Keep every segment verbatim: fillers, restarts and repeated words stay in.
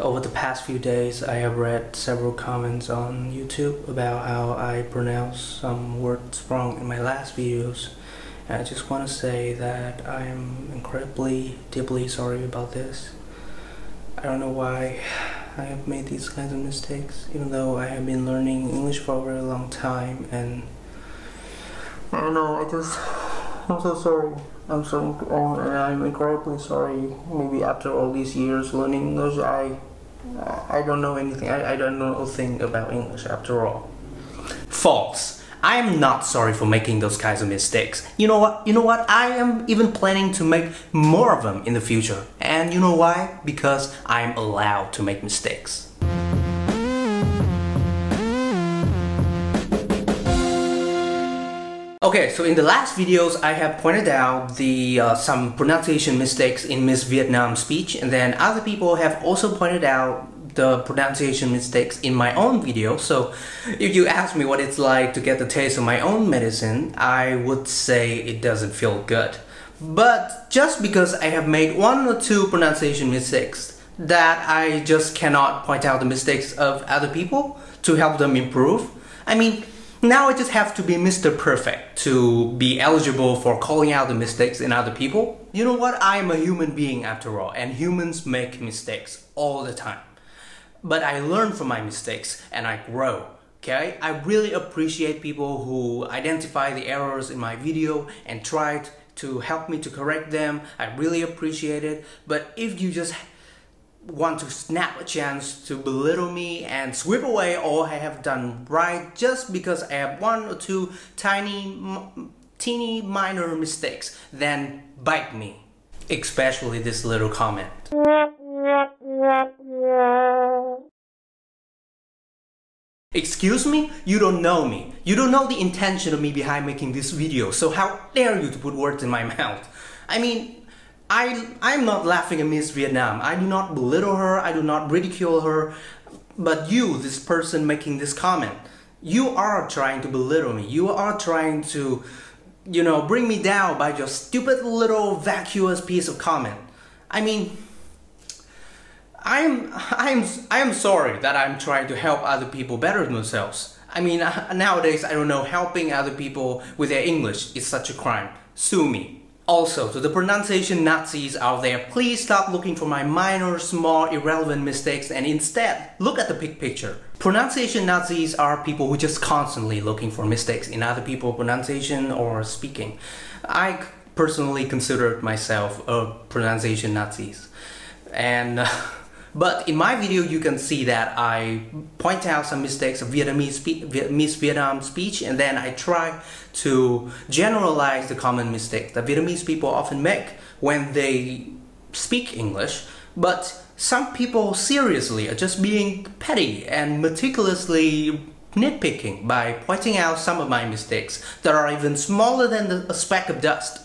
over the past few days, I have read several comments on YouTube about how I pronounced some words wrong in my last videos. And I just want to say that I am incredibly, deeply sorry about this. I don't know why I have made these kinds of mistakes, even though I have been learning English for a very long time, and I don't know, I just, I'm so sorry. I'm so, um, and I'm incredibly sorry. Maybe after all these years learning English, I, I don't know anything. I, I don't know a thing about English after all. False. I am not sorry for making those kinds of mistakes. You know what? You know what? I am even planning to make more of them in the future. And you know why? Because I am allowed to make mistakes. Okay, so in the last videos, I have pointed out the uh, some pronunciation mistakes in Miss Vietnam's speech, and then other people have also pointed out the pronunciation mistakes in my own video. So if you ask me what it's like to get the taste of my own medicine, I would say it doesn't feel good. But just because I have made one or two pronunciation mistakes, that I just cannot point out the mistakes of other people to help them improve. I mean, now I just have to be Mister Perfect to be eligible for calling out the mistakes in other people. You know what? I am a human being after all, and humans make mistakes all the time. But I learn from my mistakes and I grow, okay? I really appreciate people who identify the errors in my video and try to help me to correct them. I really appreciate it. But if you just want to snap a chance to belittle me and sweep away all I have done right just because I have one or two tiny, teeny minor mistakes, then bite me. Especially this little comment. Excuse me? You don't know me. You don't know the intention of me behind making this video, so how dare you to put words in my mouth? I mean, I, I'm not laughing at Miss Vietnam. I do not belittle her, I do not ridicule her. But you, this person making this comment, you are trying to belittle me. You are trying to, you know, bring me down by your stupid little vacuous piece of comment. I mean, I'm, I'm, I'm sorry that I'm trying to help other people better themselves. I mean, nowadays, I don't know, helping other people with their English is such a crime. Sue me. Also, to the pronunciation Nazis out there, please stop looking for my minor, small, irrelevant mistakes and instead, look at the big picture. Pronunciation Nazis are people who just constantly looking for mistakes in other people's pronunciation or speaking. I personally consider myself a pronunciation Nazis. And, uh, but in my video, you can see that I point out some mistakes of Vietnamese Miss Vietnam speech, and then I try to generalize the common mistakes that Vietnamese people often make when they speak English. But some people seriously are just being petty and meticulously nitpicking by pointing out some of my mistakes that are even smaller than a speck of dust.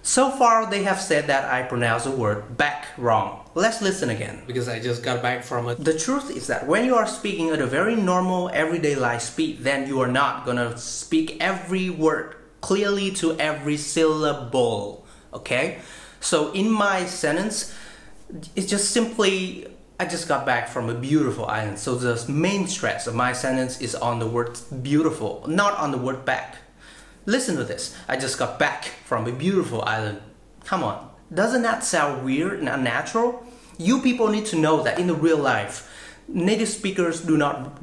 So far, they have said that I pronounce the word back wrong. Let's listen again, because I just got back from it. The truth is that when you are speaking at a very normal, everyday life speed, then you are not gonna speak every word clearly to every syllable, okay? So in my sentence, it's just simply, I just got back from a beautiful island, so the main stress of my sentence is on the word beautiful, not on the word back. Listen to this, I just got back from a beautiful island, come on. Doesn't that sound weird and unnatural? You people need to know that in the real life, native speakers do not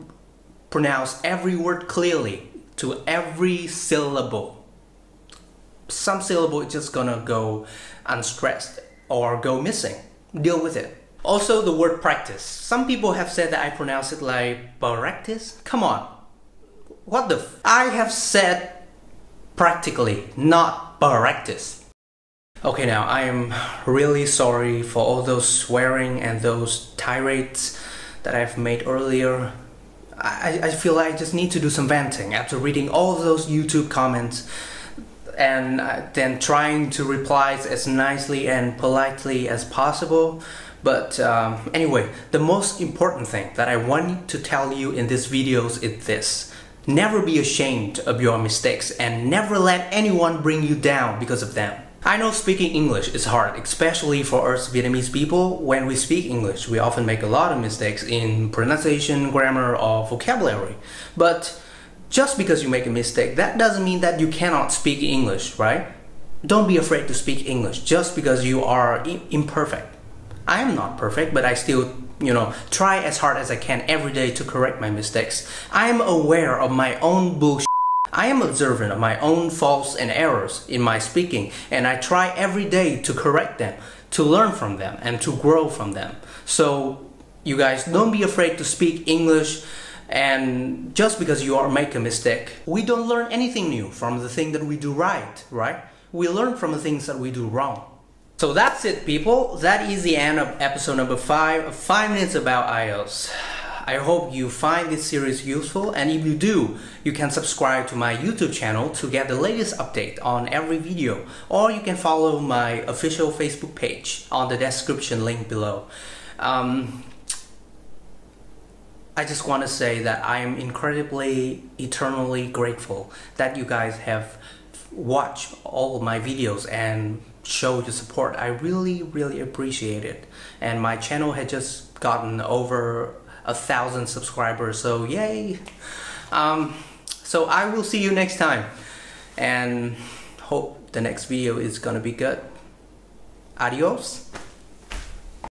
pronounce every word clearly to every syllable. Some syllable is just gonna go unstressed or go missing. Deal with it. Also, the word practice. Some people have said that I pronounce it like practice. Come on. What the f- I have said practically, not practice. Okay, now I am really sorry for all those swearing and those tirades that I've made earlier. I, I feel like I just need to do some venting after reading all those YouTube comments and then trying to reply as nicely and politely as possible. But um, anyway, the most important thing that I want to tell you in this video is this. Never be ashamed of your mistakes and never let anyone bring you down because of them. I know speaking English is hard, especially for us Vietnamese people. When we speak English, we often make a lot of mistakes in pronunciation, grammar, or vocabulary. But just because you make a mistake, that doesn't mean that you cannot speak English, right? Don't be afraid to speak English just because you are imperfect. I am not perfect, but I still, you know, try as hard as I can every day to correct my mistakes. I am aware of my own bullshit. I am observant of my own faults and errors in my speaking, and I try every day to correct them, to learn from them, and to grow from them. So you guys, don't be afraid to speak English. And just because you are make a mistake, we don't learn anything new from the thing that we do right, right? We learn from the things that we do wrong. So that's it, people. That is the end of episode number five of five Minutes About I E L T S. I hope you find this series useful, and if you do, you can subscribe to my YouTube channel to get the latest update on every video, or you can follow my official Facebook page on the description link below. Um, I just want to say that I am incredibly, eternally grateful that you guys have watched all of my videos and show your support. I really really appreciate it, and my channel had just gotten over a thousand subscribers, so yay. Um, so I will see you next time, and hope the next video is gonna be good. Adios.